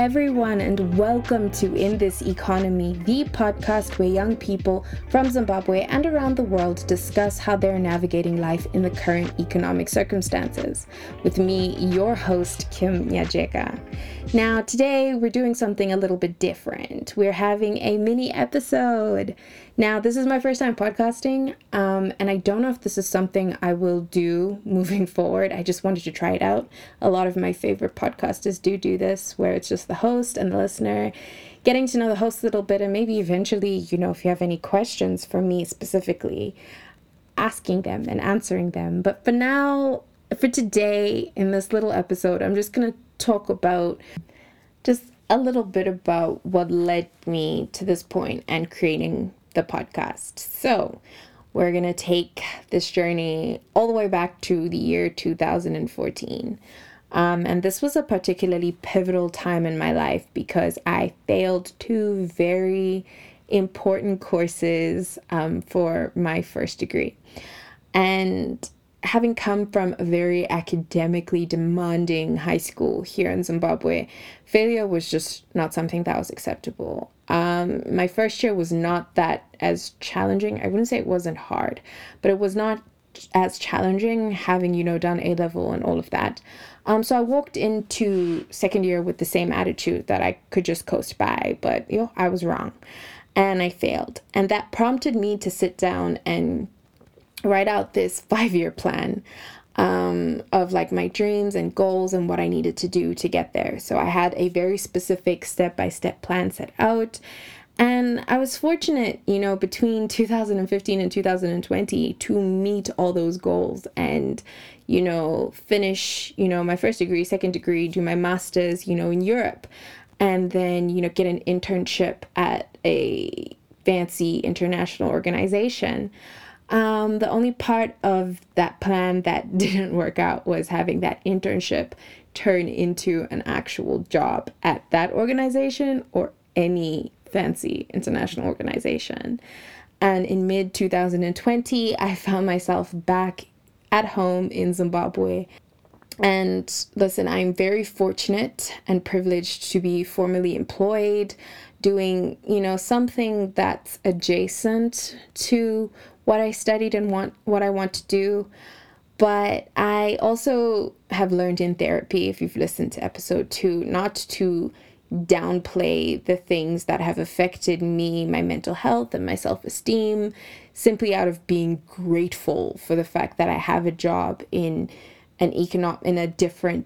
everyone, and welcome to In This Economy, the podcast where young people from Zimbabwe and around the world discuss how they're navigating life in the current economic circumstances. With me, your host, Kim Nyajeka. Now, today we're doing something a little bit different. We're having a mini episode. Now, this is my first time podcasting, and I don't know if this is something I will do moving forward. I just wanted to try it out. A lot of my favorite podcasters do this, where it's just the host and the listener getting to know the host a little bit, and maybe eventually, if you have any questions for me specifically, asking them and answering them. But for now, for today, in this little episode, I'm just going to talk about just a little bit about what led me to this point and creating the podcast. So we're going to take this journey all the way back to the year 2014. And this was a particularly pivotal time in my life because I failed two very important courses for my first degree. And having come from a very academically demanding high school here in Zimbabwe, failure was just not something that was acceptable. My first year was not that as challenging. I wouldn't say it wasn't hard, but it was not as challenging, having done A level and all of that. So I walked into second year with the same attitude that I could just coast by, but I was wrong and I failed, and that prompted me to sit down and write out this 5-year plan of my dreams and goals and what I needed to do to get there. So I had a very specific step-by-step plan set out. And I was fortunate, between 2015 and 2020 to meet all those goals and, finish, my first degree, second degree, do my master's, in Europe, and then, get an internship at a fancy international organization. The only part of that plan that didn't work out was having that internship turn into an actual job at that organization or any fancy international organization. And in mid-2020, I found myself back at home in Zimbabwe. And listen, I'm very fortunate and privileged to be formally employed, doing, something that's adjacent to what I studied and what I want to do. But I also have learned in therapy, if you've listened to episode 2, not to downplay the things that have affected me, my mental health and my self-esteem, simply out of being grateful for the fact that I have a job in a difficult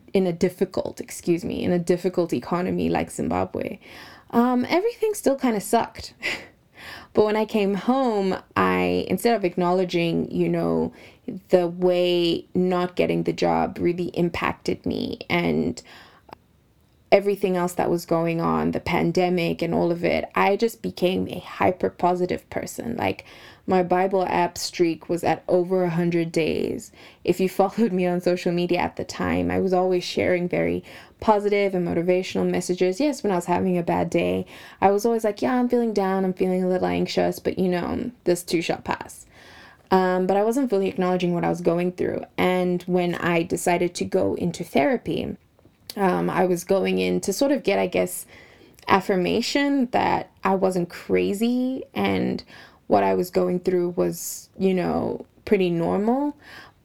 economy like Zimbabwe. Everything still kind of sucked. But when I came home, instead of acknowledging, the way not getting the job really impacted me and everything else that was going on, the pandemic and all of it, I just became a hyper positive person. My Bible app streak was at over 100 days. If you followed me on social media at the time, I was always sharing very positive and motivational messages. Yes, when I was having a bad day, I was always like, I'm feeling down, I'm feeling a little anxious, but this too shall pass. But I wasn't fully acknowledging what I was going through. And when I decided to go into therapy, I was going in to sort of get, affirmation that I wasn't crazy and what I was going through was, pretty normal.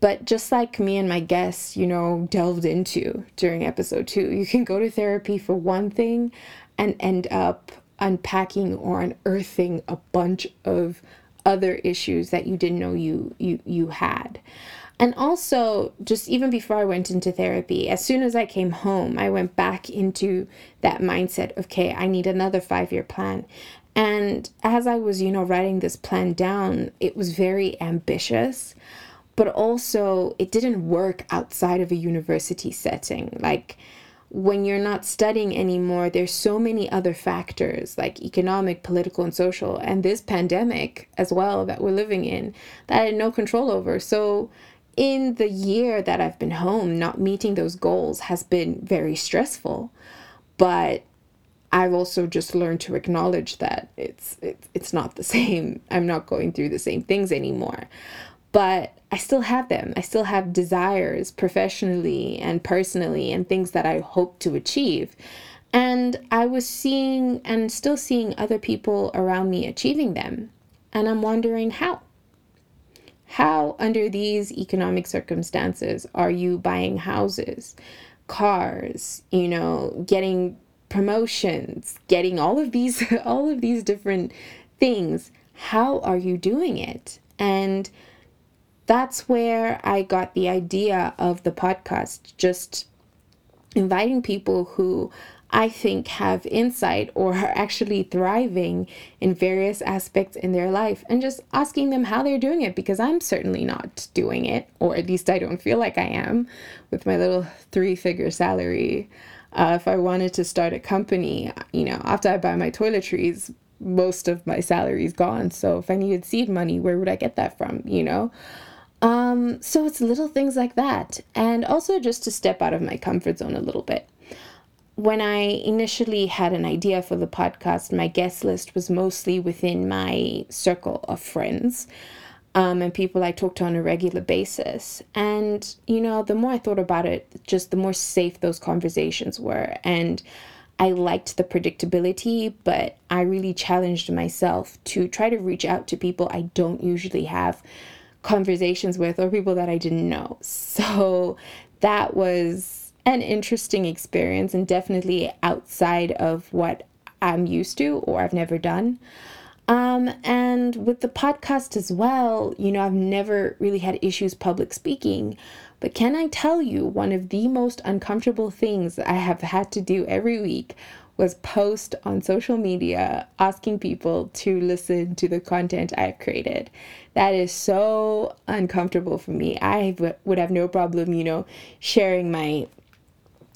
But just like me and my guests, delved into during episode 2, you can go to therapy for one thing and end up unpacking or unearthing a bunch of other issues that you didn't know you had. And also, just even before I went into therapy, as soon as I came home, I went back into that mindset, okay, I need another 5-year plan. And as I was, writing this plan down, it was very ambitious, but also it didn't work outside of a university setting. When you're not studying anymore, there's so many other factors like economic, political, and social, and this pandemic as well that we're living in that I had no control over. So in the year that I've been home, not meeting those goals has been very stressful, but I've also just learned to acknowledge that it's not the same. I'm not going through the same things anymore, but I still have them. I still have desires professionally and personally and things that I hope to achieve. And I was seeing and still seeing other people around me achieving them. And I'm wondering how. How under these economic circumstances are you buying houses, cars, you know, getting promotions, getting all of these different things? How are you doing it? And that's where I got the idea of the podcast, just inviting people who I think have insight or are actually thriving in various aspects in their life, and just asking them how they're doing it, because I'm certainly not doing it, or at least I don't feel like I am with my little 3-figure salary. If I wanted to start a company, you know, after I buy my toiletries, most of my salary is gone. So if I needed seed money, where would I get that from, you know? So it's little things like that. And also just to step out of my comfort zone a little bit. When I initially had an idea for the podcast, my guest list was mostly within my circle of friends, and people I talk to on a regular basis. And, you know, the more I thought about it, just the more safe those conversations were. And I liked the predictability, but I really challenged myself to try to reach out to people I don't usually have conversations with, or people that I didn't know. So that was an interesting experience, and definitely outside of what I'm used to or I've never done. And with the podcast as well, you know, I've never really had issues public speaking, but can I tell you, one of the most uncomfortable things that I have had to do every week was post on social media asking people to listen to the content I've created. That is so uncomfortable for me. I would have no problem, you know, sharing my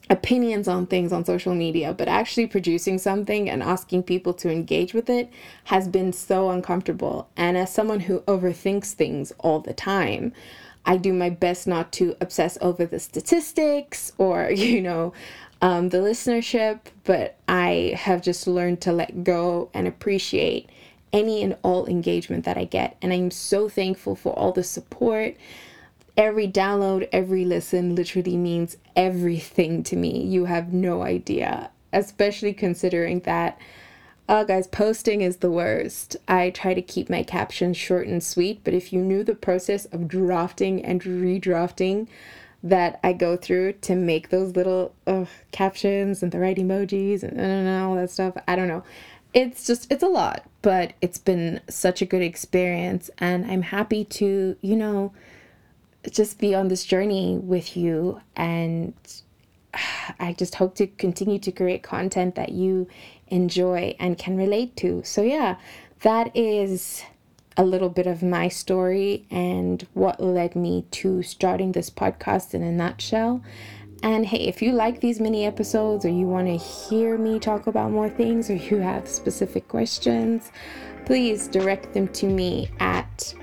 opinions on things on social media, but actually producing something and asking people to engage with it has been so uncomfortable. And as someone who overthinks things all the time, I do my best not to obsess over the statistics or, you know, the listenership, but I have just learned to let go and appreciate any and all engagement that I get. And I'm so thankful for all the support. Every download, every listen literally means everything to me. You have no idea, especially considering that, oh guys, posting is the worst. I try to keep my captions short and sweet, but if you knew the process of drafting and redrafting that I go through to make those little captions and the right emojis and all that stuff, I don't know. It's a lot, but it's been such a good experience, and I'm happy to, you know, just be on this journey with you. And I just hope to continue to create content that you enjoy and can relate to. So yeah, that is a little bit of my story and what led me to starting this podcast in a nutshell. And hey, if you like these mini episodes, or you want to hear me talk about more things, or you have specific questions, please direct them to me at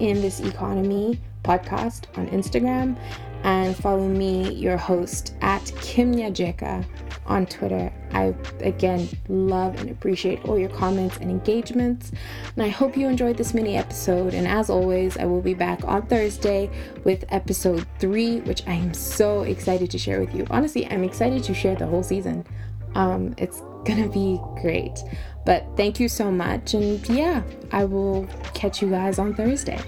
In This Economy Podcast on Instagram, and follow me, your host, at Kim Nyajeka on Twitter. I again love and appreciate all your comments and engagements, and I hope you enjoyed this mini episode. And as always, I will be back on Thursday with episode 3, which I am so excited to share with you. Honestly, I'm excited to share the whole season. It's gonna be great. But thank you so much, and yeah, I will catch you guys on Thursday.